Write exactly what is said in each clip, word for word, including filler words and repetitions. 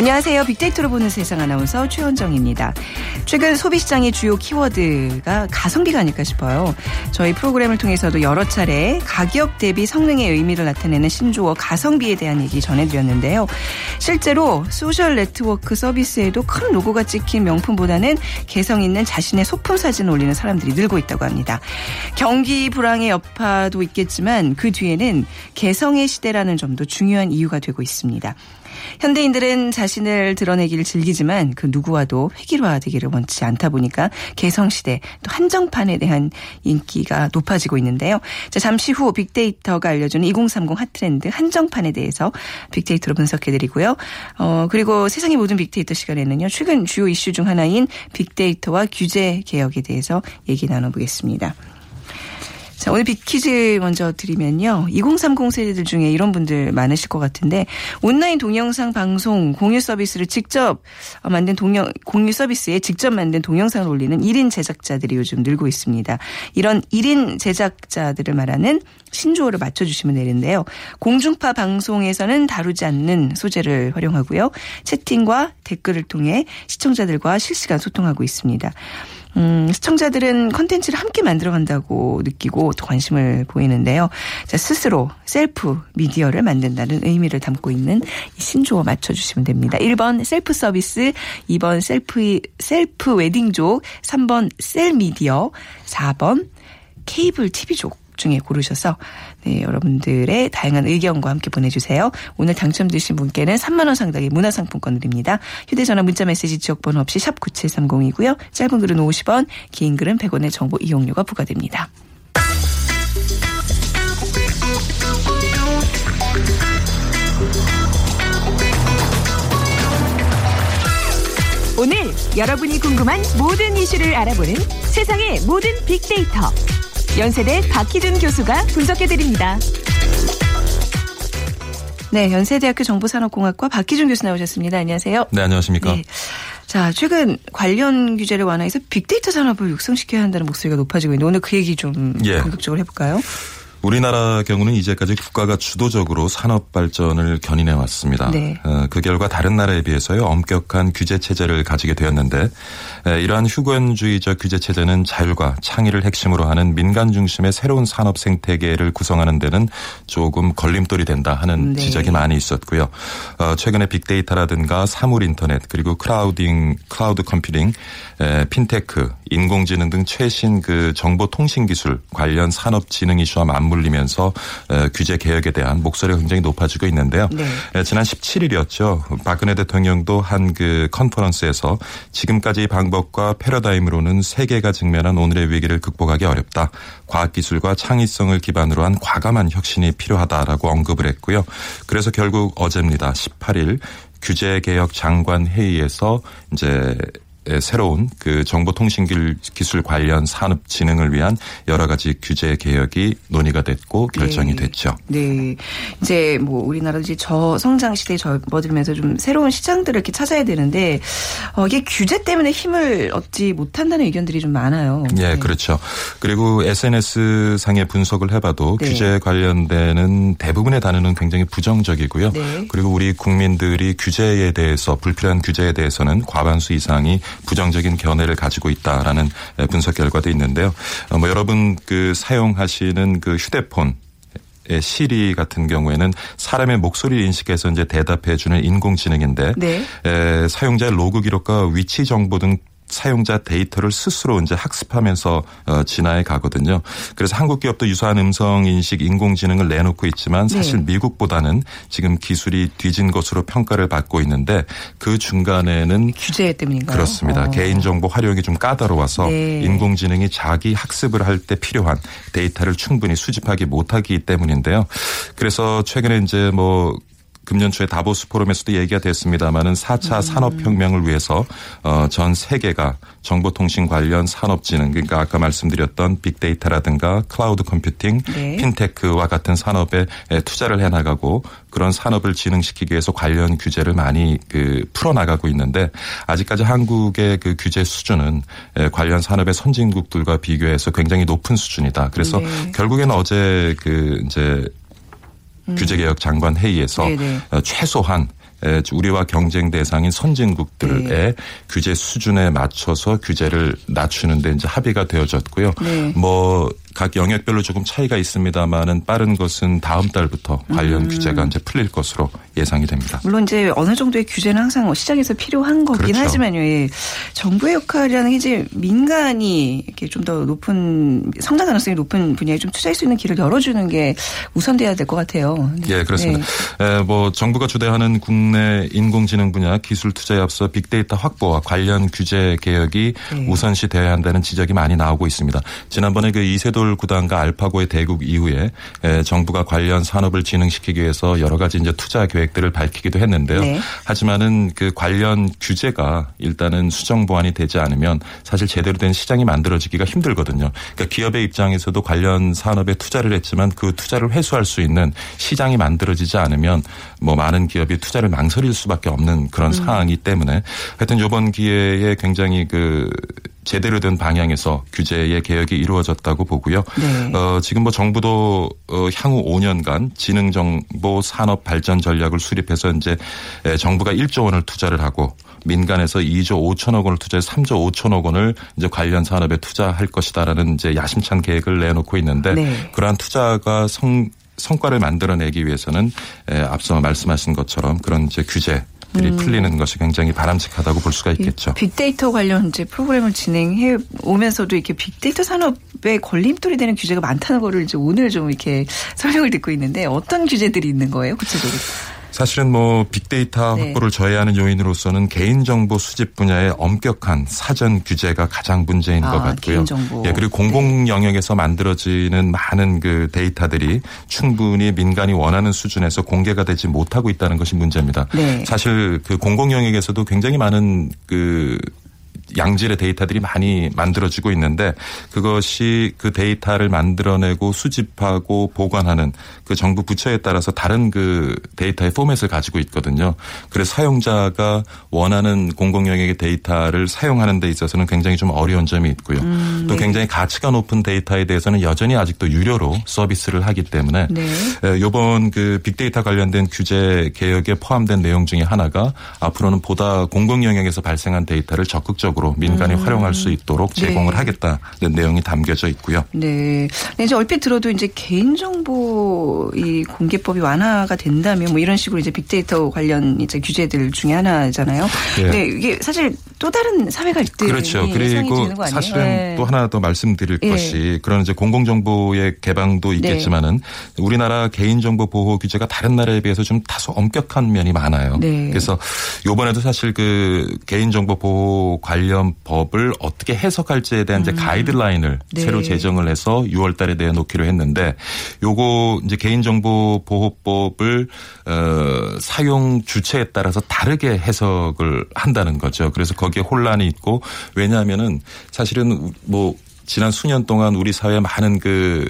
안녕하세요. 빅데이터로 보는 세상 아나운서 최현정입니다. 최근 소비시장의 주요 키워드가 가성비가 아닐까 싶어요. 저희 프로그램을 통해서도 여러 차례 가격 대비 성능의 의미를 나타내는 신조어 가성비에 대한 얘기 전해드렸는데요. 실제로 소셜 네트워크 서비스에도 큰 로고가 찍힌 명품보다는 개성 있는 자신의 소품 사진을 올리는 사람들이 늘고 있다고 합니다. 경기 불황의 여파도 있겠지만 그 뒤에는 개성의 시대라는 점도 중요한 이유가 되고 있습니다. 현대인들은 자신을 드러내기를 즐기지만 그 누구와도 획일화되기를 원치 않다 보니까 개성시대 또 한정판에 대한 인기가 높아지고 있는데요. 자, 잠시 후 빅데이터가 알려주는 이공삼공 핫트렌드 한정판에 대해서 빅데이터로 분석해드리고요. 어, 그리고 세상의 모든 빅데이터 시간에는요. 최근 주요 이슈 중 하나인 빅데이터와 규제 개혁에 대해서 얘기 나눠보겠습니다. 자, 오늘 빅퀴즈 먼저 드리면요. 이공삼공 세대들 중에 이런 분들 많으실 것 같은데 온라인 동영상 방송 공유 서비스를 직접 만든 동영, 공유 서비스에 직접 만든 동영상을 올리는 일 인 제작자들이 요즘 늘고 있습니다. 이런 일 인 제작자들을 말하는 신조어를 맞춰주시면 되는데요. 공중파 방송에서는 다루지 않는 소재를 활용하고요. 채팅과 댓글을 통해 시청자들과 실시간 소통하고 있습니다. 음, 시청자들은 컨텐츠를 함께 만들어간다고 느끼고 또 관심을 보이는데요. 자, 스스로 셀프 미디어를 만든다는 의미를 담고 있는 신조어 맞춰주시면 됩니다. 일 번 셀프 서비스, 이 번 셀프, 셀프 웨딩족, 삼 번 셀 미디어, 사 번 케이블 티비족 중에 고르셔서 네, 여러분들의 다양한 의견과 함께 보내주세요. 오늘 당첨되신 분께는 삼만 원 상당의 문화상품권 드립니다. 휴대전화 문자메시지 지역번호 없이 샵 구칠삼공이고요. 짧은 글은 오십 원, 긴 글은 백 원의 정보 이용료가 부과됩니다. 오늘 여러분이 궁금한 모든 이슈를 알아보는 세상의 모든 빅데이터. 연세대 박희준 교수가 분석해드립니다. 네, 연세대학교 정보산업공학과 박희준 교수 나오셨습니다. 안녕하세요. 네, 안녕하십니까. 네. 자, 최근 관련 규제를 완화해서 빅데이터 산업을 육성시켜야 한다는 목소리가 높아지고 있는데 오늘 그 얘기 좀 예. 본격적으로 해볼까요? 우리나라 경우는 이제까지 국가가 주도적으로 산업 발전을 견인해 왔습니다. 네. 그 결과 다른 나라에 비해서요 엄격한 규제 체제를 가지게 되었는데 이러한 휴관주의적 규제 체제는 자율과 창의를 핵심으로 하는 민간 중심의 새로운 산업 생태계를 구성하는 데는 조금 걸림돌이 된다 하는 네. 지적이 많이 있었고요. 최근에 빅데이터라든가 사물 인터넷 그리고 크라우딩, 클라우드 컴퓨팅, 핀테크, 인공지능 등 최신 그 정보통신 기술 관련 산업 진흥 이슈와 맞물리면서 물리면서 규제 개혁에 대한 목소리가 굉장히 높아지고 있는데요. 네. 지난 십칠일이었죠. 박근혜 대통령도 한 그 컨퍼런스에서 지금까지의 방법과 패러다임으로는 세계가 직면한 오늘의 위기를 극복하기 어렵다. 과학기술과 창의성을 기반으로 한 과감한 혁신이 필요하다라고 언급을 했고요. 그래서 결국 어제입니다. 십팔일 규제개혁 장관 회의에서 이제 새로운 그 정보통신 기술 관련 산업 진흥을 위한 여러 가지 규제 개혁이 논의가 됐고 결정이 네. 됐죠. 네, 이제 뭐 우리나라도 이제 저성장 시대에 접어들면서 좀 새로운 시장들을 이렇게 찾아야 되는데 어, 이게 규제 때문에 힘을 얻지 못한다는 의견들이 좀 많아요. 예, 네. 그렇죠. 그리고 에스엔에스 상의 분석을 해봐도 네. 규제 관련되는 대부분의 단어는 굉장히 부정적이고요. 네. 그리고 우리 국민들이 규제에 대해서 불필요한 규제에 대해서는 과반수 이상이 부정적인 견해를 가지고 있다라는 분석 결과도 있는데요. 뭐 여러분 그 사용하시는 그 휴대폰 시리 같은 경우에는 사람의 목소리를 인식해서 이제 대답해 주는 인공지능인데 네. 에, 사용자의 로그 기록과 위치 정보 등 사용자 데이터를 스스로 이제 학습하면서 진화해 가거든요. 그래서 한국 기업도 유사한 음성인식 인공지능을 내놓고 있지만 사실 네. 미국보다는 지금 기술이 뒤진 것으로 평가를 받고 있는데 그 중간에는 규제 때문인가요? 그렇습니다. 어. 개인정보 활용이 좀 까다로워서 네. 인공지능이 자기 학습을 할 때 필요한 데이터를 충분히 수집하기 못하기 때문인데요. 그래서 최근에 이제 뭐 금년 초에 다보스 포럼에서도 얘기가 됐습니다만은 사 차 음. 산업혁명을 위해서 전 세계가 정보통신 관련 산업진흥 그러니까 아까 말씀드렸던 빅데이터라든가 클라우드 컴퓨팅, 네. 핀테크와 같은 산업에 투자를 해나가고 그런 산업을 진흥시키기 위해서 관련 규제를 많이 그 풀어나가고 있는데 아직까지 한국의 그 규제 수준은 관련 산업의 선진국들과 비교해서 굉장히 높은 수준이다. 그래서 네. 결국에는 어제 그 이제 음. 규제개혁 장관 회의에서 네네. 최소한 우리와 경쟁 대상인 선진국들의 네. 규제 수준에 맞춰서 규제를 낮추는데 이제 합의가 되어졌고요. 네. 뭐 각 영역별로 조금 차이가 있습니다만은 빠른 것은 다음 달부터 관련 음. 규제가 이제 풀릴 것으로 예상이 됩니다. 물론 이제 어느 정도의 규제는 항상 시장에서 필요한 거긴 그렇죠. 하지만요. 예. 정부의 역할이라는 게 이제 민간이 이렇게 좀 더 높은 성장 가능성이 높은 분야에 좀 투자할 수 있는 길을 열어주는 게 우선돼야 될 것 같아요. 네. 예, 그렇습니다. 네. 에, 뭐 정부가 주도하는 국내 인공지능 분야 기술 투자에 앞서 빅데이터 확보와 관련 규제 개혁이 네. 우선시 되어야 한다는 지적이 많이 나오고 있습니다. 지난번에 그 이세돌 구단과 알파고의 대국 이후에 정부가 관련 산업을 진흥시키기 위해서 여러 가지 이제 투자 계획들을 밝히기도 했는데요. 네. 하지만은 그 관련 규제가 일단은 수정 보완이 되지 않으면 사실 제대로 된 시장이 만들어지기가 힘들거든요. 그러니까 기업의 입장에서도 관련 산업에 투자를 했지만 그 투자를 회수할 수 있는 시장이 만들어지지 않으면 뭐 많은 기업이 투자를 망설일 수밖에 없는 그런 음. 상황이기 때문에 하여튼 이번 기회에 굉장히 그 제대로 된 방향에서 규제의 개혁이 이루어졌다고 보고요. 네. 어, 지금 뭐 정부도 어, 향후 오 년간 지능정보 산업 발전 전략을 수립해서 이제 정부가 일조 원을 투자를 하고 민간에서 이조 오천억 원을 투자해서 삼조 오천억 원을 이제 관련 산업에 투자할 것이다라는 이제 야심찬 계획을 내놓고 있는데 네. 그러한 투자가 성 성과를 만들어내기 위해서는 에, 앞서 말씀하신 것처럼 그런 이제 규제. 들이 음. 풀리는 것이 굉장히 바람직하다고 볼 수가 있겠죠. 빅데이터 관련 이제 프로그램을 진행해 오면서도 이렇게 빅데이터 산업에 걸림돌이 되는 규제가 많다는 거를 이제 오늘 좀 이렇게 설명을 듣고 있는데 어떤 규제들이 있는 거예요, 구체적으로? 사실은 뭐 빅데이터 확보를 네. 저해하는 요인으로서는 개인정보 수집 분야의 엄격한 사전 규제가 가장 문제인 아, 것 같고요. 개인정보. 예, 그리고 공공 영역에서 만들어지는 많은 그 데이터들이 충분히 민간이 원하는 수준에서 공개가 되지 못하고 있다는 것이 문제입니다. 네. 사실 그 공공 영역에서도 굉장히 많은 그 양질의 데이터들이 많이 만들어지고 있는데 그것이 그 데이터를 만들어내고 수집하고 보관하는 그 정부 부처에 따라서 다른 그 데이터의 포맷을 가지고 있거든요. 그래서 사용자가 원하는 공공영역의 데이터를 사용하는 데 있어서는 굉장히 좀 어려운 점이 있고요. 음, 네. 또 굉장히 가치가 높은 데이터에 대해서는 여전히 아직도 유료로 서비스를 하기 때문에 네. 이번 그 빅데이터 관련된 규제 개혁에 포함된 내용 중에 하나가 앞으로는 보다 공공영역에서 발생한 데이터를 적극적으로 민간이 음. 활용할 수 있도록 제공을 네. 하겠다는 내용이 담겨져 있고요. 네. 이제 얼핏 들어도 이제 개인정보 이 공개법이 완화가 된다면 뭐 이런 식으로 이제 빅데이터 관련 이제 규제들 중에 하나잖아요. 네. 네. 이게 사실 또 다른 사회 갈등이 그렇죠. 그리고 사실은 네. 또 하나 더 말씀드릴 네. 것이 그런 이제 공공정보의 개방도 있겠지만은 네. 우리나라 개인정보 보호 규제가 다른 나라에 비해서 좀 다소 엄격한 면이 많아요. 네. 그래서 이번에도 사실 그 개인정보 보호 관련 관련 법을 어떻게 해석할지에 대한 음. 이제 가이드라인을 네. 새로 제정을 해서 유월 달에 내놓기로 했는데 요거 이제 개인정보 보호법을 어, 사용 주체에 따라서 다르게 해석을 한다는 거죠. 그래서 거기에 혼란이 있고 왜냐하면은 사실은 뭐 지난 수년 동안 우리 사회 많은 그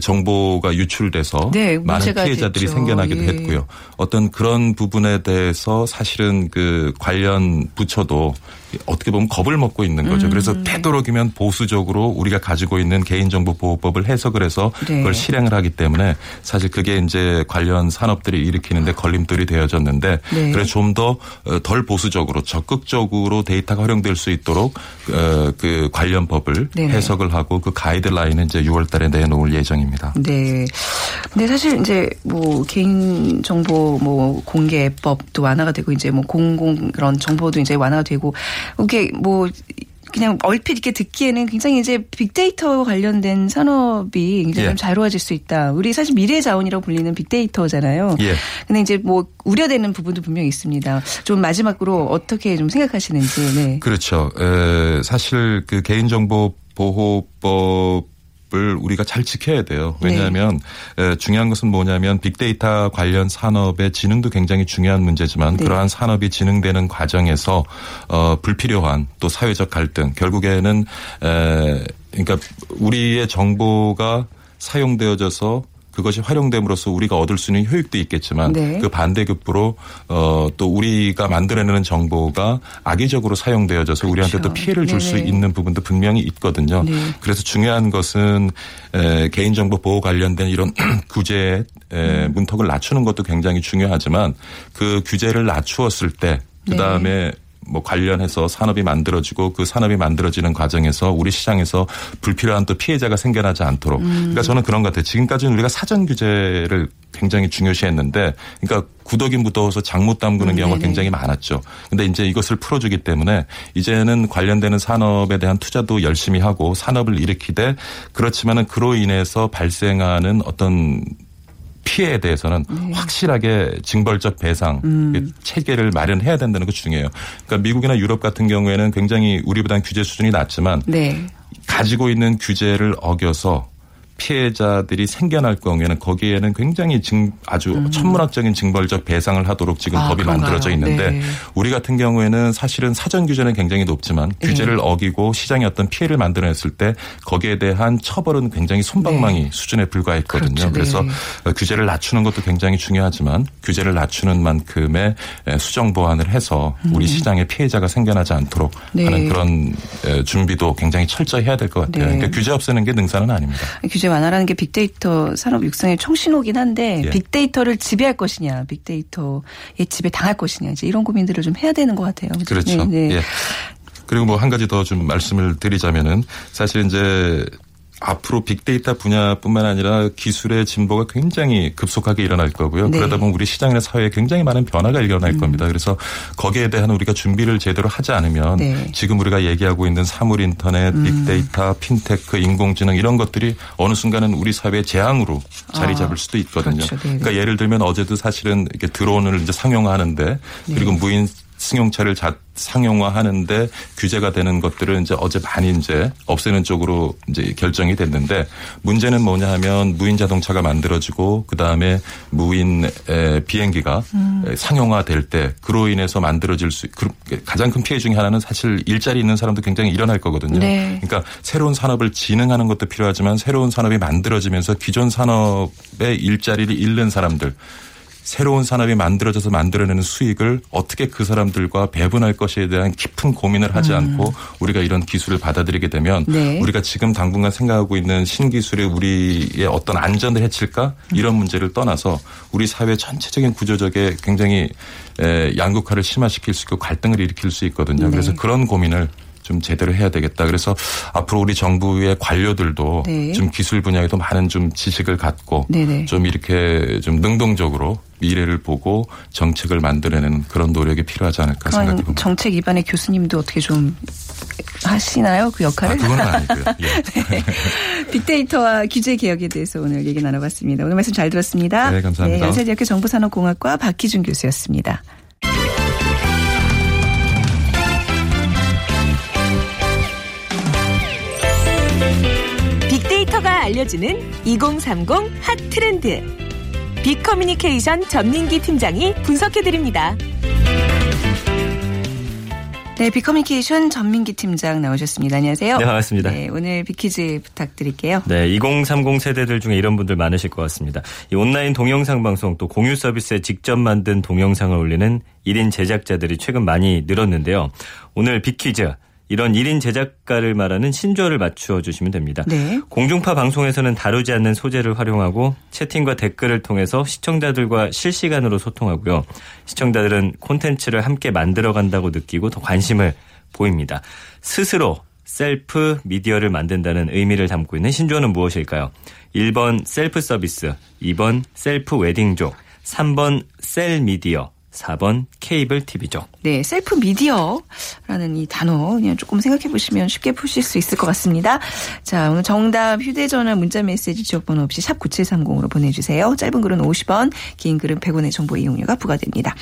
정보가 유출돼서 네, 많은 피해자들이 됐죠. 생겨나기도 예. 했고요. 어떤 그런 부분에 대해서 사실은 그 관련 부처도 어떻게 보면 겁을 먹고 있는 거죠. 음. 그래서 되도록이면 보수적으로 우리가 가지고 있는 개인정보보호법을 해석을 해서 네. 그걸 실행을 하기 때문에 사실 그게 이제 관련 산업들이 일으키는데 걸림돌이 되어졌는데 네. 그래서 좀 더 덜 보수적으로 적극적으로 데이터가 활용될 수 있도록 그 관련 법을 네. 해석을 하고 그 가이드라인은 이제 유월 달에 내놓을 예정입니다. 예정입니다. 네. 근데 사실 이제 뭐 개인 정보 뭐 공개법도 완화가 되고 이제 뭐 공공 그런 정보도 이제 완화가 되고 이게 뭐 그냥 얼핏 이렇게 듣기에는 굉장히 이제 빅데이터 관련된 산업이 굉장히 예. 좀 자유로워질 수 있다. 우리 사실 미래 자원이라고 불리는 빅데이터잖아요. 예. 근데 이제 뭐 우려되는 부분도 분명히 있습니다. 좀 마지막으로 어떻게 좀 생각하시는지. 네. 그렇죠. 에, 사실 그 개인정보 보호법 을 우리가 잘 지켜야 돼요. 왜냐하면 네. 중요한 것은 뭐냐면 빅데이터 관련 산업의 진흥도 굉장히 중요한 문제지만 네. 그러한 산업이 진흥되는 과정에서 어, 불필요한 또 사회적 갈등 결국에는 에, 그러니까 우리의 정보가 사용되어져서 그것이 활용됨으로써 우리가 얻을 수 있는 효익도 있겠지만 네. 그 반대급부로 어, 또 우리가 만들어내는 정보가 악의적으로 사용되어져서 그렇죠. 우리한테 또 피해를 줄 수 있는 부분도 분명히 있거든요. 네. 그래서 중요한 것은 에, 개인정보 보호 관련된 이런 규제의 음. 문턱을 낮추는 것도 굉장히 중요하지만 그 규제를 낮추었을 때 그다음에 네. 뭐 관련해서 산업이 만들어지고 그 산업이 만들어지는 과정에서 우리 시장에서 불필요한 또 피해자가 생겨나지 않도록. 음. 그러니까 저는 그런 것 같아요. 지금까지는 우리가 사전 규제를 굉장히 중요시했는데, 그러니까 구더기 묻어서 장못 담그는 음, 경우가 네네. 굉장히 많았죠. 근데 이제 이것을 풀어주기 때문에 이제는 관련되는 산업에 대한 투자도 열심히 하고 산업을 일으키되 그렇지만은 그로 인해서 발생하는 어떤 피해에 대해서는 네. 확실하게 징벌적 배상 음. 체계를 마련해야 된다는 게 중요해요. 그러니까 미국이나 유럽 같은 경우에는 굉장히 우리보다는 규제 수준이 낮지만 네. 가지고 있는 규제를 어겨서 피해자들이 생겨날 경우에는 거기에는 굉장히 징, 아주 음. 천문학적인 징벌적 배상을 하도록 지금 아, 법이 그런가요? 만들어져 있는데 네. 우리 같은 경우에는 사실은 사전 규제는 굉장히 높지만 네. 규제를 어기고 시장에 어떤 피해를 만들어냈을 때 거기에 대한 처벌은 굉장히 솜방망이 네. 수준에 불과했거든요. 그렇죠. 그래서 네. 규제를 낮추는 것도 굉장히 중요하지만 규제를 낮추는 만큼의 수정 보완을 해서 우리 음. 시장에 피해자가 생겨나지 않도록 네. 하는 그런 준비도 굉장히 철저히 해야 될 것 같아요. 네. 그러니까 규제 없애는 게 능사는 아닙니다. 규제 완화라는 게 빅데이터 산업 육성의 청신호긴 한데 예. 빅데이터를 지배할 것이냐, 빅데이터에 지배 당할 것이냐 이제 이런 고민들을 좀 해야 되는 것 같아요. 그렇죠. 네, 네. 예. 그리고 뭐 한 가지 더 좀 말씀을 드리자면은 사실 이제. 앞으로 빅데이터 분야뿐만 아니라 기술의 진보가 굉장히 급속하게 일어날 거고요. 네. 그러다 보면 우리 시장이나 사회에 굉장히 많은 변화가 일어날 음. 겁니다. 그래서 거기에 대한 우리가 준비를 제대로 하지 않으면 네. 지금 우리가 얘기하고 있는 사물인터넷, 빅데이터, 음. 핀테크, 인공지능 이런 것들이 어느 순간은 우리 사회의 재앙으로 자리 잡을 아, 수도 있거든요. 그렇죠. 그러니까 예를 들면 어제도 사실은 이렇게 드론을 이제 상용화하는데 네. 그리고 무인 승용차를 자, 상용화하는데 규제가 되는 것들을 이제 어제 많이 이제 없애는 쪽으로 이제 결정이 됐는데 문제는 뭐냐 하면 무인 자동차가 만들어지고 그 다음에 무인 비행기가 음. 상용화될 때 그로 인해서 만들어질 수 가장 큰 피해 중에 하나는 사실 일자리 있는 사람도 굉장히 일어날 거거든요. 네. 그러니까 새로운 산업을 진흥하는 것도 필요하지만 새로운 산업이 만들어지면서 기존 산업의 일자리를 잃는 사람들. 새로운 산업이 만들어져서 만들어내는 수익을 어떻게 그 사람들과 배분할 것에 대한 깊은 고민을 하지 음. 않고 우리가 이런 기술을 받아들이게 되면 네. 우리가 지금 당분간 생각하고 있는 신기술이 우리의 어떤 안전을 해칠까 이런 문제를 떠나서 우리 사회 전체적인 구조적에 굉장히 양극화를 심화시킬 수 있고 갈등을 일으킬 수 있거든요. 네. 그래서 그런 고민을 좀 제대로 해야 되겠다. 그래서 앞으로 우리 정부의 관료들도 네. 좀 기술 분야에도 많은 좀 지식을 갖고 네네. 좀 이렇게 좀 능동적으로 미래를 보고 정책을 만들어내는 그런 노력이 필요하지 않을까 생각해 봅니다. 정책 입안의 교수님도 어떻게 좀 하시나요? 그 역할을? 아, 그건 아니고요. 예. 네. 빅데이터와 규제 개혁에 대해서 오늘 얘기 나눠봤습니다. 오늘 말씀 잘 들었습니다. 네, 감사합니다. 네, 연세대학교 정보산업공학과 박희준 교수였습니다. 빅데이터가 알려주는 이공삼공 핫 트렌드. 빅커뮤니케이션 전민기 팀장이 분석해드립니다. 네, 빅커뮤니케이션 전민기 팀장 나오셨습니다. 안녕하세요. 네, 반갑습니다. 네, 오늘 빅퀴즈 부탁드릴게요. 네, 이공삼공 세대들 중에 이런 분들 많으실 것 같습니다. 이 온라인 동영상 방송 또 공유 서비스에 직접 만든 동영상을 올리는 일 인 제작자들이 최근 많이 늘었는데요. 오늘 빅퀴즈. 이런 일 인 제작가를 말하는 신조어를 맞춰주시면 됩니다. 네. 공중파 방송에서는 다루지 않는 소재를 활용하고 채팅과 댓글을 통해서 시청자들과 실시간으로 소통하고요. 시청자들은 콘텐츠를 함께 만들어간다고 느끼고 더 관심을 보입니다. 스스로 셀프 미디어를 만든다는 의미를 담고 있는 신조어는 무엇일까요? 일 번 셀프 서비스, 이 번 셀프 웨딩족, 삼 번 셀 미디어, 사 번 케이블 티비죠. 네, 셀프 미디어라는 이 단어 그냥 조금 생각해 보시면 쉽게 푸실 수 있을 것 같습니다. 자, 오늘 정답 휴대전화 문자메시지 지역번호 없이 샵 구칠삼공으로 보내주세요. 짧은 글은 오십 원, 긴 글은 백 원의 정보 이용료가 부과됩니다.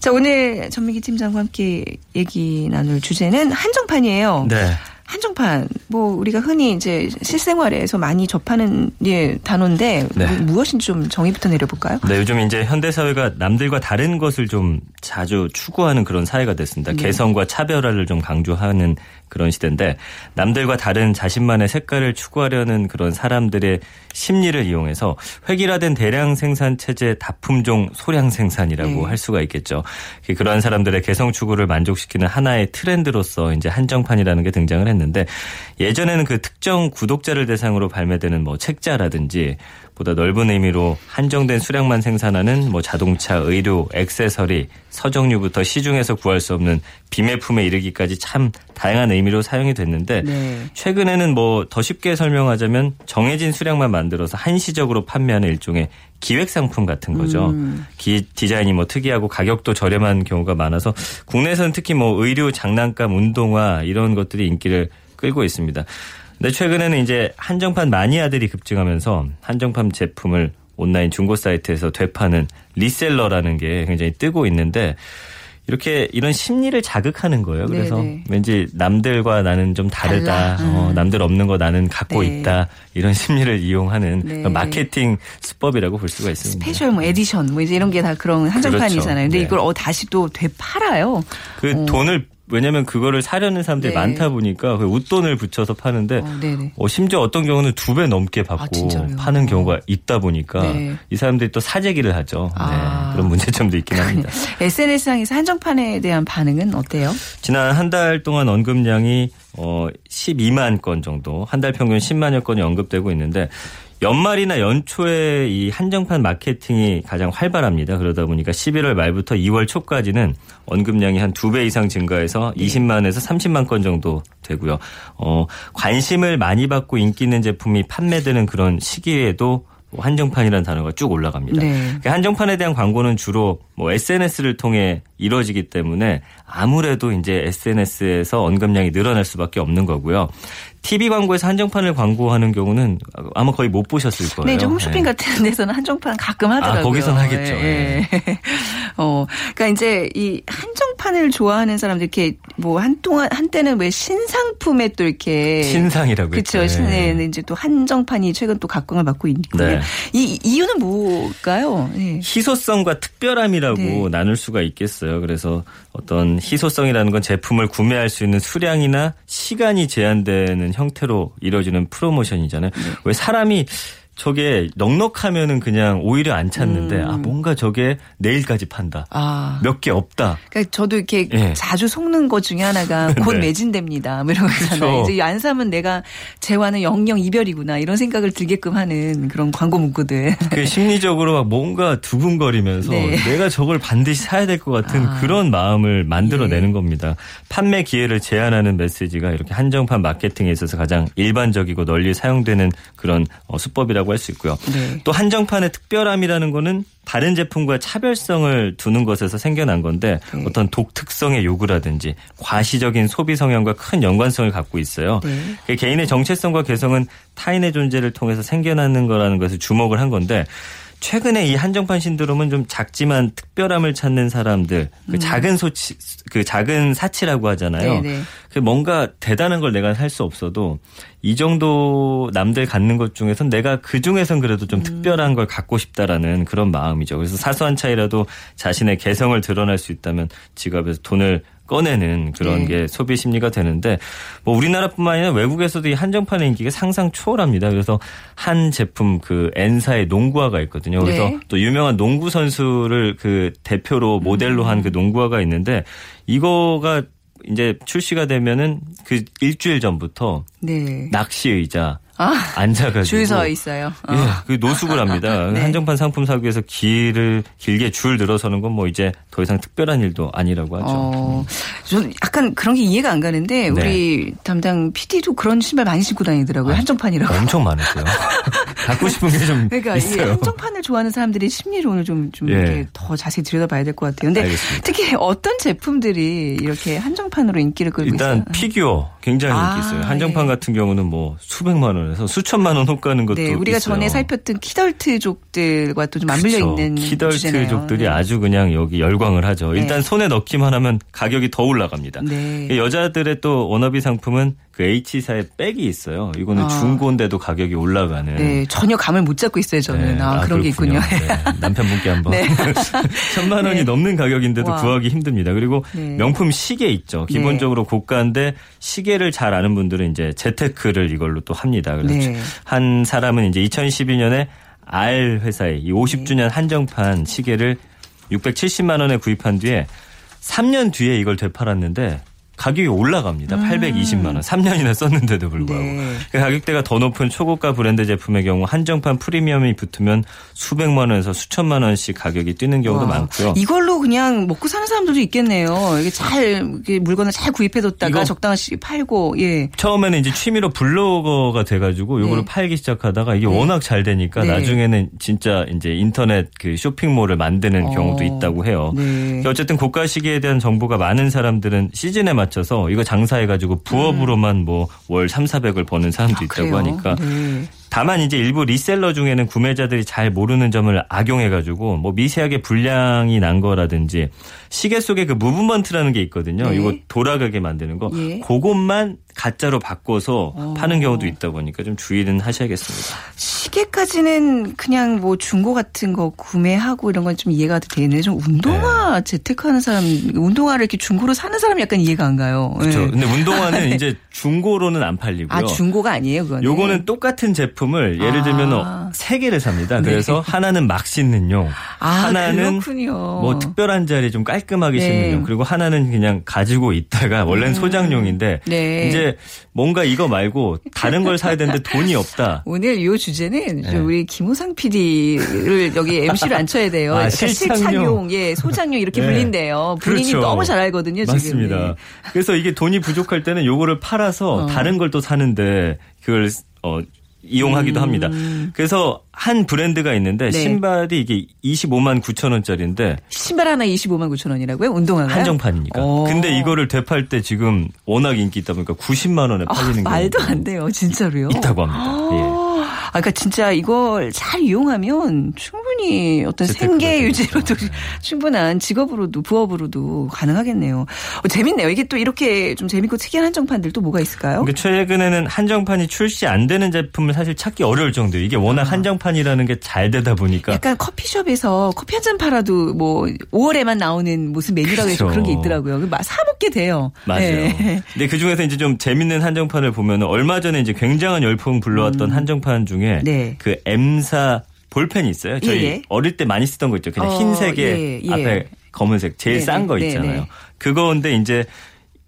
자, 오늘 전민기 팀장과 함께 얘기 나눌 주제는 한정판이에요. 네. 한정판, 뭐 우리가 흔히 이제 실생활에서 많이 접하는 예, 단어인데 네. 무엇인지 좀 정의부터 내려볼까요? 네, 요즘 이제 현대 사회가 남들과 다른 것을 좀 자주 추구하는 그런 사회가 됐습니다. 네. 개성과 차별화를 좀 강조하는 그런 시대인데 남들과 다른 자신만의 색깔을 추구하려는 그런 사람들의 심리를 이용해서 획일화된 대량 생산 체제 다품종 소량 생산이라고 네. 할 수가 있겠죠. 그러한 사람들의 개성 추구를 만족시키는 하나의 트렌드로서 이제 한정판이라는 게 등장을 했는데. 는데 예전에는 그 특정 구독자를 대상으로 발매되는 뭐 책자라든지 보다 넓은 의미로 한정된 수량만 생산하는 뭐 자동차, 의류, 액세서리, 서정류부터 시중에서 구할 수 없는 비매품에 이르기까지 참 다양한 의미로 사용이 됐는데 네. 최근에는 뭐 더 쉽게 설명하자면 정해진 수량만 만들어서 한시적으로 판매하는 일종의 기획상품 같은 거죠. 음. 기, 디자인이 뭐 특이하고 가격도 저렴한 경우가 많아서 국내에서는 특히 뭐 의류, 장난감, 운동화 이런 것들이 인기를 끌고 있습니다. 근데 최근에는 이제 한정판 마니아들이 급증하면서 한정판 제품을 온라인 중고 사이트에서 되파는 리셀러라는 게 굉장히 뜨고 있는데 이렇게 이런 심리를 자극하는 거예요. 그래서 네네. 왠지 남들과 나는 좀 다르다. 어, 남들 없는 거 나는 갖고 네. 있다. 이런 심리를 이용하는 네. 마케팅 수법이라고 볼 수가 있습니다. 스페셜 뭐 에디션 뭐 이제 이런 게 다 그런 한정판이잖아요. 그렇죠. 근데 네. 이걸 어, 다시 또 되팔아요. 그 어. 돈을 왜냐하면 그거를 사려는 사람들이 네. 많다 보니까 웃돈을 붙여서 파는데 어, 어, 심지어 어떤 경우는 두 배 넘게 받고 아, 파는 경우가 있다 보니까 네. 이 사람들이 또 사재기를 하죠. 아. 네, 그런 문제점도 있긴 합니다. 에스엔에스상에서 한정판에 대한 반응은 어때요? 지난 한 달 동안 언급량이 어, 십이만 건 정도, 한 달 평균 십만여 건이 언급되고 있는데 연말이나 연초에 이 한정판 마케팅이 가장 활발합니다. 그러다 보니까 십일월 말부터 이월 초까지는 언급량이 한 두 배 이상 증가해서 네. 이십만에서 삼십만 건 정도 되고요. 어, 관심을 많이 받고 인기 있는 제품이 판매되는 그런 시기에도 한정판이라는 단어가 쭉 올라갑니다. 네. 한정판에 대한 광고는 주로 뭐 에스엔에스를 통해 이루어지기 때문에 아무래도 이제 에스엔에스에서 언급량이 늘어날 수밖에 없는 거고요. 티비 광고에서 한정판을 광고하는 경우는 아마 거의 못 보셨을 거예요. 네, 홈쇼핑 네. 같은 데서는 한정판 가끔 하더라고요. 아, 거기서는 하겠죠. 네. 네. 어, 그러니까 이제 이 한정판을 좋아하는 사람들 이렇게 뭐 한동안 한때는 왜 신상품에 또 이렇게 신상이라고 그렇죠. 네. 네, 이제 또 한정판이 최근 또 각광을 받고 있는데 네. 이 이유는 뭘까요? 네. 희소성과 특별함이라고 네. 나눌 수가 있겠어요. 그래서 어떤 희소성이라는 건 제품을 구매할 수 있는 수량이나 시간이 제한되는 형태로 이루어지는 프로모션이잖아요. 네. 왜 사람이 저게 넉넉하면은 그냥 오히려 안 찾는데 음. 아 뭔가 저게 내일까지 판다. 아. 몇 개 없다. 그러니까 저도 이렇게 네. 자주 속는 것 중에 하나가 곧 네. 매진됩니다. 뭐 이런 거잖아요. 이제 안 사면 내가 쟤와는 영영 이별이구나 이런 생각을 들게끔 하는 그런 광고 문구들. 심리적으로 막 뭔가 두근거리면서 네. 내가 저걸 반드시 사야 될 것 같은 아. 그런 마음을 만들어내는 예. 겁니다. 판매 기회를 제한하는 메시지가 이렇게 한정판 마케팅에 있어서 가장 일반적이고 널리 사용되는 그런 수법이라고 할 수 있고요. 네. 또 한정판의 특별함이라는 거는 다른 제품과 차별성을 두는 것에서 생겨난 건데 네. 어떤 독특성의 요구라든지 과시적인 소비 성향과 큰 연관성을 갖고 있어요. 네. 개인의 정체성과 개성은 타인의 존재를 통해서 생겨나는 거라는 것을 주목을 한 건데 최근에 이 한정판 신드롬은 좀 작지만 특별함을 찾는 사람들, 그 음. 작은 소치, 그 작은 사치라고 하잖아요. 네네. 그 뭔가 대단한 걸 내가 살 수 없어도 이 정도 남들 갖는 것 중에선 내가 그 중에선 그래도 좀 음. 특별한 걸 갖고 싶다라는 그런 마음이죠. 그래서 사소한 차이라도 자신의 개성을 드러낼 수 있다면 지갑에서 돈을 꺼내는 그런 네. 게 소비 심리가 되는데 뭐 우리나라뿐만 아니라 외국에서도 이 한정판의 인기가 상상 초월합니다. 그래서 한 제품 그 N사의 농구화가 있거든요. 그래서 네. 또 유명한 농구 선수를 그 대표로 모델로 한 그 농구화가 있는데 이거가 이제 출시가 되면은 그 일주일 전부터 네. 낚시 의자 아, 앉아가지고 줄 서 있어요. 어. 예, 노숙을 합니다. 네. 한정판 상품 사기 위해서 길을 길게 줄 늘어서는 건 뭐 이제 더 이상 특별한 일도 아니라고 하죠. 어, 전 약간 그런 게 이해가 안 가는데 네. 우리 담당 피디도 그런 신발 많이 신고 다니더라고요. 아, 한정판이라고. 엄청 많았어요. 갖고 싶은 게 좀 그러니까 있어요. 예, 한정판을 좋아하는 사람들이 심리를 오늘 좀, 좀 예. 이렇게 더 자세히 들여다봐야 될 것 같아요. 근데 알겠습니다. 특히 어떤 제품들이 이렇게 한정판으로 인기를 끌고 있어요? 일단 피규어 굉장히 아, 인기 있어요. 한정판 예. 같은 경우는 뭐 수백만 원에서 수천만 원 호가는 것도 네, 우리가 있어요. 전에 살폈던 키덜트족들과 또 좀 맞물려 그렇죠. 있는 키덜트족들이 네. 아주 그냥 여기 열광을 하죠. 네. 일단 손에 넣기만 하면 가격이 더 올라갑니다. 네. 여자들의 또 워너비 상품은 그 H사의 백이 있어요. 이거는 아. 중고인데도 가격이 올라가는. 네, 전혀 감을 못 잡고 있어요. 저는. 네. 아, 아 그런 그렇군요. 게 있군요. 네. 남편분께 한번. 네. 천만 원이 네. 넘는 가격인데도 와. 구하기 힘듭니다. 그리고 네. 명품 시계 있죠. 기본적으로 네. 고가인데 시계를 잘 아는 분들은 이제 재테크를 이걸로 또 합니다. 그래서 네. 한 사람은 이제 이천십이 년에 R 회사의 이 오십 주년 한정판 시계를 육백칠십만 원에 구입한 뒤에 삼 년 뒤에 이걸 되팔았는데 가격이 올라갑니다. 음. 팔백이십만 원. 삼 년이나 썼는데도 불구하고. 네. 그 가격대가 더 높은 초고가 브랜드 제품의 경우 한정판 프리미엄이 붙으면 수백만 원에서 수천만 원씩 가격이 뛰는 경우도 와. 많고요. 이걸로 그냥 먹고 사는 사람들도 있겠네요. 이게 잘 이게 물건을 잘 구입해뒀다가 적당히 팔고. 예. 처음에는 이제 취미로 블로거가 돼가지고 이거를 네. 팔기 시작하다가 이게 네. 워낙 잘 되니까 네. 나중에는 진짜 이제 인터넷 그 쇼핑몰을 만드는 어. 경우도 있다고 해요. 네. 어쨌든 고가 시계에 대한 정보가 많은 사람들은 시즌에 맞. 쳐서 이거 장사해가지고 부업으로만 뭐 월 삼사백을 버는 사람도 아, 있다고 그래요? 하니까 네. 다만 이제 일부 리셀러 중에는 구매자들이 잘 모르는 점을 악용해가지고 뭐 미세하게 불량이 난 거라든지 시계 속에 그 무브먼트라는 게 있거든요. 네. 이거 돌아가게 만드는 거 네. 그것만 가짜로 바꿔서 오. 파는 경우도 있다 보니까 좀 주의는 하셔야겠습니다. 시계까지는 그냥 뭐 중고 같은 거 구매하고 이런 건 좀 이해가 되는데 좀 운동화 네. 재테크하는 사람, 운동화를 이렇게 중고로 사는 사람이 약간 이해가 안 가요. 그렇죠. 네. 근데 운동화는 네. 이제 중고로는 안 팔리고요. 아 중고가 아니에요, 그거는. 요거는 똑같은 제품. 품을 예를 들면 아. 세 개를 삽니다. 그래서 네. 하나는 막 씻는 용, 아, 하나는 그렇군요. 뭐 특별한 자리 좀 깔끔하게 네. 씻는 용, 그리고 하나는 그냥 가지고 있다가 원래는 음. 소장용인데 네. 이제 뭔가 이거 말고 다른 걸 사야 되는데 돈이 없다. 오늘 이 주제는 네. 우리 김호상 피디를 여기 엠씨를 앉혀야 돼요. 아, 실착용, 예, 소장용 이렇게 네. 불린대요. 불린이 그렇죠. 너무 잘 알거든요. 지금. 맞습니다. 그래서 이게 돈이 부족할 때는 요거를 팔아서 어. 다른 걸 또 사는데 그걸 어. 이용하기도 음. 합니다. 그래서 한 브랜드가 있는데 네. 신발이 이게 이십오만 구천 원짜리인데 신발 하나 이십오만 구천 원이라고요? 운동화가 한정판이니까. 오. 근데 이거를 되팔 때 지금 워낙 인기 있다 보니까 구십만 원에 팔리는 아, 말도 안 돼요. 진짜로요? 있다고 합니다. 예. 아, 그러니까 진짜 이걸 잘 이용하면 충분히 어떤 생계 유지로도 네. 충분한 직업으로도 부업으로도 가능하겠네요. 어, 재밌네요. 이게 또 이렇게 좀 재밌고 특이한 한정판들 또 뭐가 있을까요? 그러니까 최근에는 한정판이 출시 안 되는 제품을 사실 찾기 어려울 정도예요. 이게 워낙 아. 한정판이라는 게 잘 되다 보니까. 약간 커피숍에서 커피 한 잔 팔아도 뭐 오월에만 나오는 무슨 메뉴라고 해서 그렇죠. 그런 게 있더라고요. 사 먹게 돼요. 맞아요. 네. 근데 그중에서 이제 좀 재밌는 한정판을 보면 얼마 전에 이제 굉장한 열풍 불러왔던 음. 한정판 중에 네. 그 M사 볼펜이 있어요. 저희 예. 어릴 때 많이 쓰던 거 있죠. 그냥 어, 흰색에 예, 예. 앞에 검은색 제일 싼 거 있잖아요. 네네. 그거인데 이제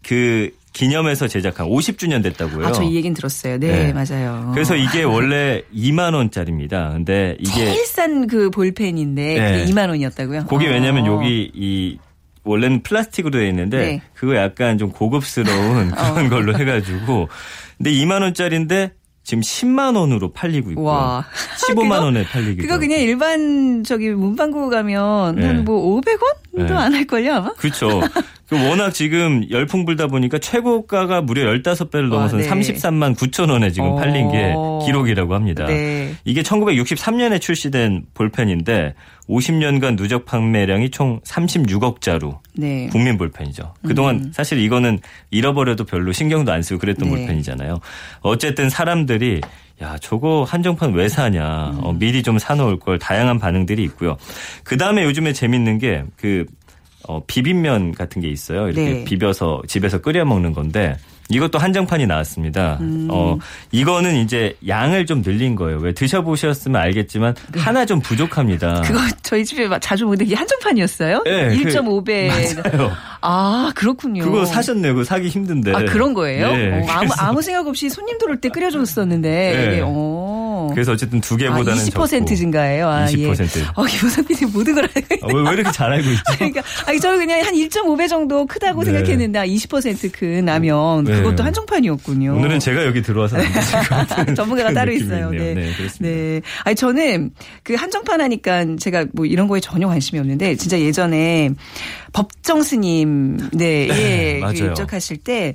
그 기념해서 제작한 오십 주년 됐다고요. 아, 저 이 얘기는 들었어요. 네, 네, 맞아요. 그래서 이게 원래 이만 원짜리입니다. 근데 이게 제일 싼 그 볼펜인데 네. 그게 이만 원이었다고요? 그게 어. 왜냐면 여기 이 원래는 플라스틱으로 되어 있는데 네. 그거 약간 좀 고급스러운 그런 어. 걸로 해가지고 근데 이만 원짜리인데 지금 십만 원으로 팔리고 있고 와. 십오만 원에 팔리기도 그거 그냥 하고. 일반 저기 문방구 가면 네. 한 뭐 오백 원도 네. 안 할걸요 아마? 그렇죠. 워낙 지금 열풍 불다 보니까 최고가가 무려 열다섯 배를 넘어서 네. 삼십삼만 구천 원에 지금 오. 팔린 게 기록이라고 합니다. 네. 이게 천구백육십삼 년에 출시된 볼펜인데 오십 년간 누적 판매량이 총 삼십육억 자루. 네. 국민 볼펜이죠. 그동안 음. 사실 이거는 잃어버려도 별로 신경도 안 쓰고 그랬던 네. 볼펜이잖아요. 어쨌든 사람들이 야, 저거 한정판 왜 사냐. 음. 어, 미리 좀 사놓을 걸 다양한 반응들이 있고요. 그다음에 요즘에 재밌는 게 그 어 비빔면 같은 게 있어요. 이렇게 네. 비벼서 집에서 끓여 먹는 건데 이것도 한정판이 나왔습니다. 음. 어, 이거는 이제 양을 좀 늘린 거예요. 왜 드셔보셨으면 알겠지만 네. 하나 좀 부족합니다. 그거 저희 집에 자주 먹는 게 한정판이었어요? 네. 일 점 오 배. 맞아요. 아, 그렇군요. 그거 사셨네요. 그거 사기 힘든데. 아, 그런 거예요? 네. 어, 아무, 아무 생각 없이 손님 들어올 때 끓여줬었는데. 네. 네. 어. 그래서 어쨌든 두 개보다는 아, 이십 퍼센트 적고. 증가예요. 아, 이십 퍼센트. 예. 어, 기호사님이 모든 걸 알고 있네. 왜, 왜 이렇게 잘 알고 있지? 그러니까, 아니, 저는 그냥 한 일 점 오 배 정도 크다고 네. 생각했는데, 아, 이십 퍼센트 큰 라면. 네. 그것도 한정판이었군요. 오늘은 제가 여기 들어와서 전문가가 따로 있어요. 네. 네, 그렇습니다. 네. 아니, 저는 그 한정판 하니까 제가 뭐 이런 거에 전혀 관심이 없는데, 진짜 예전에 법정 스님, 네, 예, 그 입적하실 때,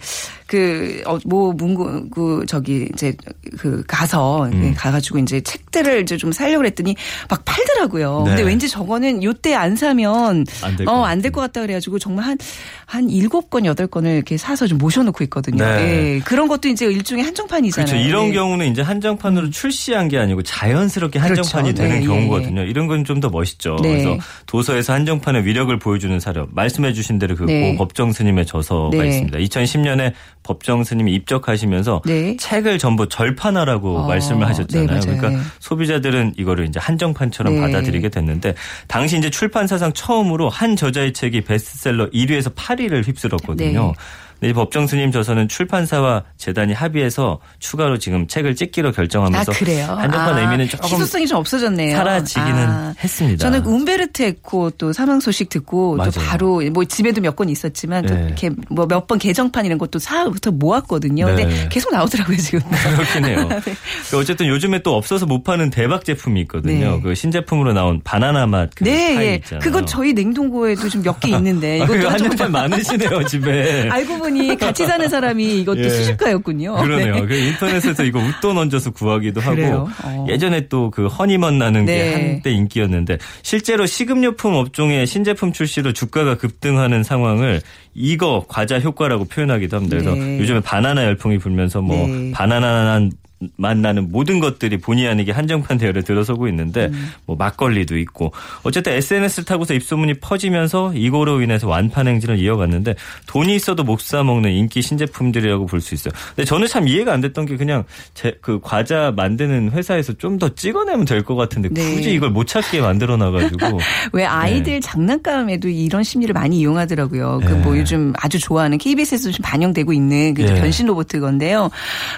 그, 어, 뭐, 문구, 그, 저기, 이제, 그, 가서, 음. 가가지고 이제 책들을 이제 좀 사려고 그랬더니 막 팔더라고요. 네. 근데 왠지 저거는 요때 안 사면, 안 될 것 어, 안 될 것 같다 그래가지고 정말 한, 한 일곱 권, 여덟 권을 이렇게 사서 좀 모셔놓고 있거든요. 네. 예, 그런 것도 이제 일종의 한정판이잖아요. 그렇죠. 이런 네. 경우는 이제 한정판으로 출시한 게 아니고 자연스럽게 한정판이 그렇죠. 되는 네. 경우거든요. 이런 건 좀 더 멋있죠. 네. 그래서 도서에서 한정판의 위력을 보여주는 사례. 말씀해 주신 대로 그 네. 법정 스님의 저서가 네. 있습니다. 이천십 년에 법정 스님이 입적하시면서 네. 책을 전부 절판하라고 어, 말씀을 하셨잖아요. 네, 그러니까 소비자들은 이거를 이제 한정판처럼 네. 받아들이게 됐는데 당시 이제 출판사상 처음으로 한 저자의 책이 베스트셀러 일 위에서 팔 위를 휩쓸었거든요. 네. 근데 법정 스님 저서는 출판사와 재단이 합의해서 추가로 지금 책을 찍기로 결정하면서 아, 그래요? 한정판 아, 의미는 조금 희소성이 좀 없어졌네요. 사라지기는 아, 했습니다. 저는 움베르토 에코 또 사망 소식 듣고 맞아요. 또 바로 뭐 집에도 몇 권 있었지만 네. 또 이렇게 뭐 몇 번 개정판 이런 것도 사부터 모았거든요. 네. 근데 계속 나오더라고요 지금. 그렇긴 해요. 네. 어쨌든 요즘에 또 없어서 못 파는 대박 제품이 있거든요. 네. 그 신제품으로 나온 바나나 맛 그 네, 파이 있잖아요. 그건 저희 냉동고에도 좀 몇 개 있는데 이것도 한정판 많으시네요 집에. 알고 보니 같이 사는 사람이 이것도 예. 수집가였군요. 그러네요. 네. 인터넷에서 이거 웃돈 얹어서 구하기도 하고 어. 예전에 또 그 허니맛 나는 네. 게 한때 인기였는데 실제로 식음료품 업종의 신제품 출시로 주가가 급등하는 상황을 이거 과자 효과라고 표현하기도 합니다. 그래서 네. 요즘에 바나나 열풍이 불면서 뭐 네. 바나나는 만나는 모든 것들이 본의 아니게 한정판 대열에 들어서고 있는데 음. 뭐 막걸리도 있고 어쨌든 에스엔에스를 타고서 입소문이 퍼지면서 이거로 인해서 완판 행진을 이어갔는데 돈이 있어도 못 사먹는 인기 신제품들이라고 볼 수 있어요. 근데 저는 참 이해가 안 됐던 게 그냥 제, 그 과자 만드는 회사에서 좀 더 찍어내면 될 것 같은데 네. 굳이 이걸 못 찾게 만들어놔가지고 왜 아이들 네. 장난감에도 이런 심리를 많이 이용하더라고요. 네. 그 뭐 요즘 아주 좋아하는 케이비에스에서 좀 반영되고 있는 그 네. 변신 로봇 건데요.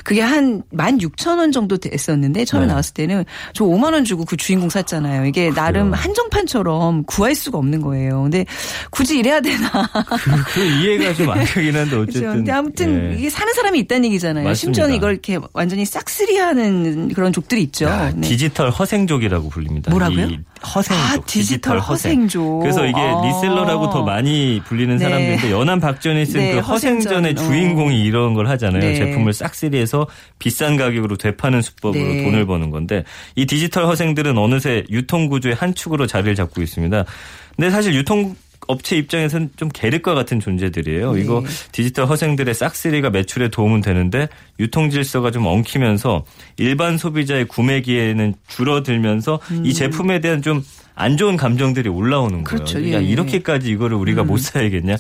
그게 한 만 육천 천 원 정도 됐었는데 처음에 네. 나왔을 때는 저 오만 원 주고 그 주인공 샀잖아요. 이게 그래요. 나름 한정판처럼 구할 수가 없는 거예요. 근데 굳이 이래야 되나. 그, 그 이해가 좀 안 가긴 한데 어쨌든. 그렇죠. 근데 아무튼 네. 이게 사는 사람이 있다는 얘기잖아요. 맞습니다. 심지어는 이걸 이렇게 완전히 싹쓸이하는 그런 족들이 있죠. 야, 네. 디지털 허생족이라고 불립니다. 뭐라고요? 허생족. 아, 디지털, 디지털 허생족. 허생. 그래서 이게 아. 리셀러라고 더 많이 불리는 네. 사람들인데 연한 박전이 쓴 네, 그 허생전의 허생전. 주인공이 이런 걸 하잖아요. 네. 제품을 싹쓸이해서 비싼 가격으로 되파는 수법으로 네. 돈을 버는 건데 이 디지털 허생들은 어느새 유통구조의 한 축으로 자리를 잡고 있습니다. 근데 사실 유통 업체 입장에서는 좀 계륵과 같은 존재들이에요. 네. 이거 디지털 허생들의 싹쓸이가 매출에 도움은 되는데 유통 질서가 좀 엉키면서 일반 소비자의 구매 기회는 줄어들면서 음. 이 제품에 대한 좀 안 좋은 감정들이 올라오는 그렇죠. 거예요. 야, 예. 이렇게까지 이거를 우리가 음. 못 사야겠냐.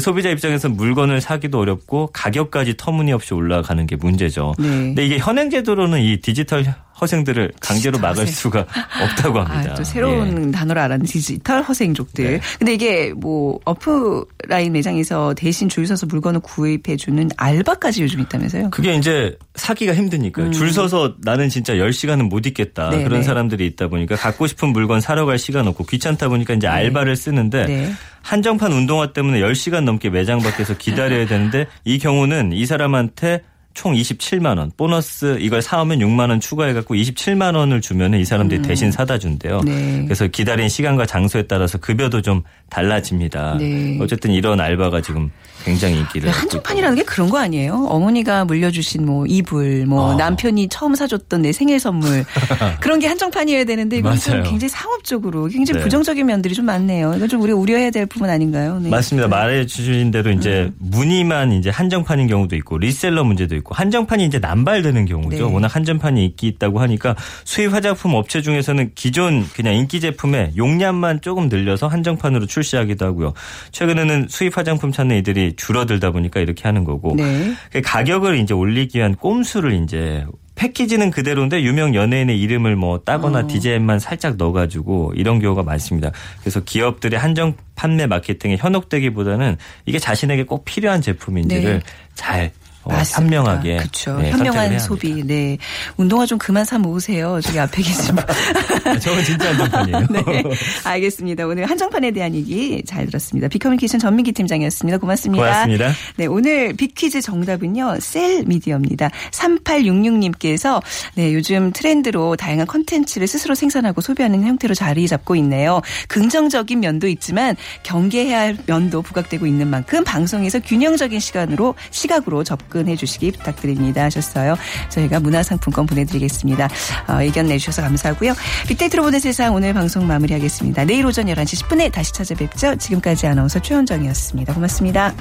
소비자 입장에서는 물건을 사기도 어렵고 가격까지 터무니없이 올라가는 게 문제죠. 네. 근데 이게 현행 제도로는 이 디지털 허생들을 강제로 디지털 막을 허생. 수가 없다고 합니다. 아, 또 새로운 예. 단어를 알았는 디지털 허생족들. 네. 근데 이게 뭐 오프라인 매장에서 대신 줄 서서 물건을 구입해 주는 알바까지 요즘 있다면서요. 그게 이제 사기가 힘드니까요. 음. 줄 서서 나는 진짜 열 시간은 못 있겠다. 네, 그런 네. 사람들이 있다 보니까 갖고 싶은 물건 사러 갈 시간 없고 귀찮다 보니까 이제 알바를 네. 쓰는데 네. 한정판 운동화 때문에 열 시간 넘게 매장 밖에서 기다려야 되는데 이 경우는 이 사람한테 총 이십칠만 원 보너스 이걸 사오면 육만 원 추가해갖고 이십칠만 원을 주면 이 사람들이 음. 대신 사다 준대요. 네. 그래서 기다린 시간과 장소에 따라서 급여도 좀 달라집니다. 네. 어쨌든 이런 알바가 지금 굉장히 인기를. 한정판이라는 게 그런 거 아니에요? 어머니가 물려주신 뭐 이불, 뭐 어. 남편이 처음 사줬던 내 생일 선물 그런 게 한정판이어야 되는데 이건 좀 굉장히 상업적으로 굉장히 네. 부정적인 면들이 좀 많네요. 이건 좀 우리가 우려해야 될 부분 아닌가요? 네. 맞습니다. 말해 주신 대로 이제 음. 무늬만 이제 한정판인 경우도 있고 리셀러 문제도 있고. 있고 한정판이 이제 남발되는 경우죠. 네. 워낙 한정판이 인기 있다고 하니까 수입 화장품 업체 중에서는 기존 그냥 인기 제품의 용량만 조금 늘려서 한정판으로 출시하기도 하고요. 최근에는 수입 화장품 찾는 이들이 줄어들다 보니까 이렇게 하는 거고. 네. 가격을 이제 올리기 위한 꼼수를 이제 패키지는 그대로인데 유명 연예인의 이름을 뭐 따거나 어. 디제이엠만 살짝 넣어가지고 이런 경우가 많습니다. 그래서 기업들의 한정 판매 마케팅에 현혹되기보다는 이게 자신에게 꼭 필요한 제품인지를 네. 잘 어, 현명하게. 그렇죠. 네, 현명한 소비. 네. 운동화 좀 그만 사 모으세요. 저기 앞에 계신 분. 저건 진짜 한정판이에요. 네. 알겠습니다. 오늘 한정판에 대한 얘기 잘 들었습니다. 빅커뮤니케이션 전민기 팀장이었습니다. 고맙습니다. 고맙습니다. 네. 오늘 빅퀴즈 정답은요. 셀 미디어입니다. 삼팔육육 님께서 네, 요즘 트렌드로 다양한 콘텐츠를 스스로 생산하고 소비하는 형태로 자리 잡고 있네요. 긍정적인 면도 있지만 경계해야 할 면도 부각되고 있는 만큼 방송에서 균형적인 시간으로 시각으로 접 접근해 주시기 부탁드립니다 하셨어요. 저희가 문화상품권 보내드리겠습니다. 어, 의견 내주셔서 감사하고요. 빅데이터로 보는 세상 오늘 방송 마무리하겠습니다. 내일 오전 열한 시 십 분에 다시 찾아뵙죠. 지금까지 아나운서 최현정이었습니다. 고맙습니다.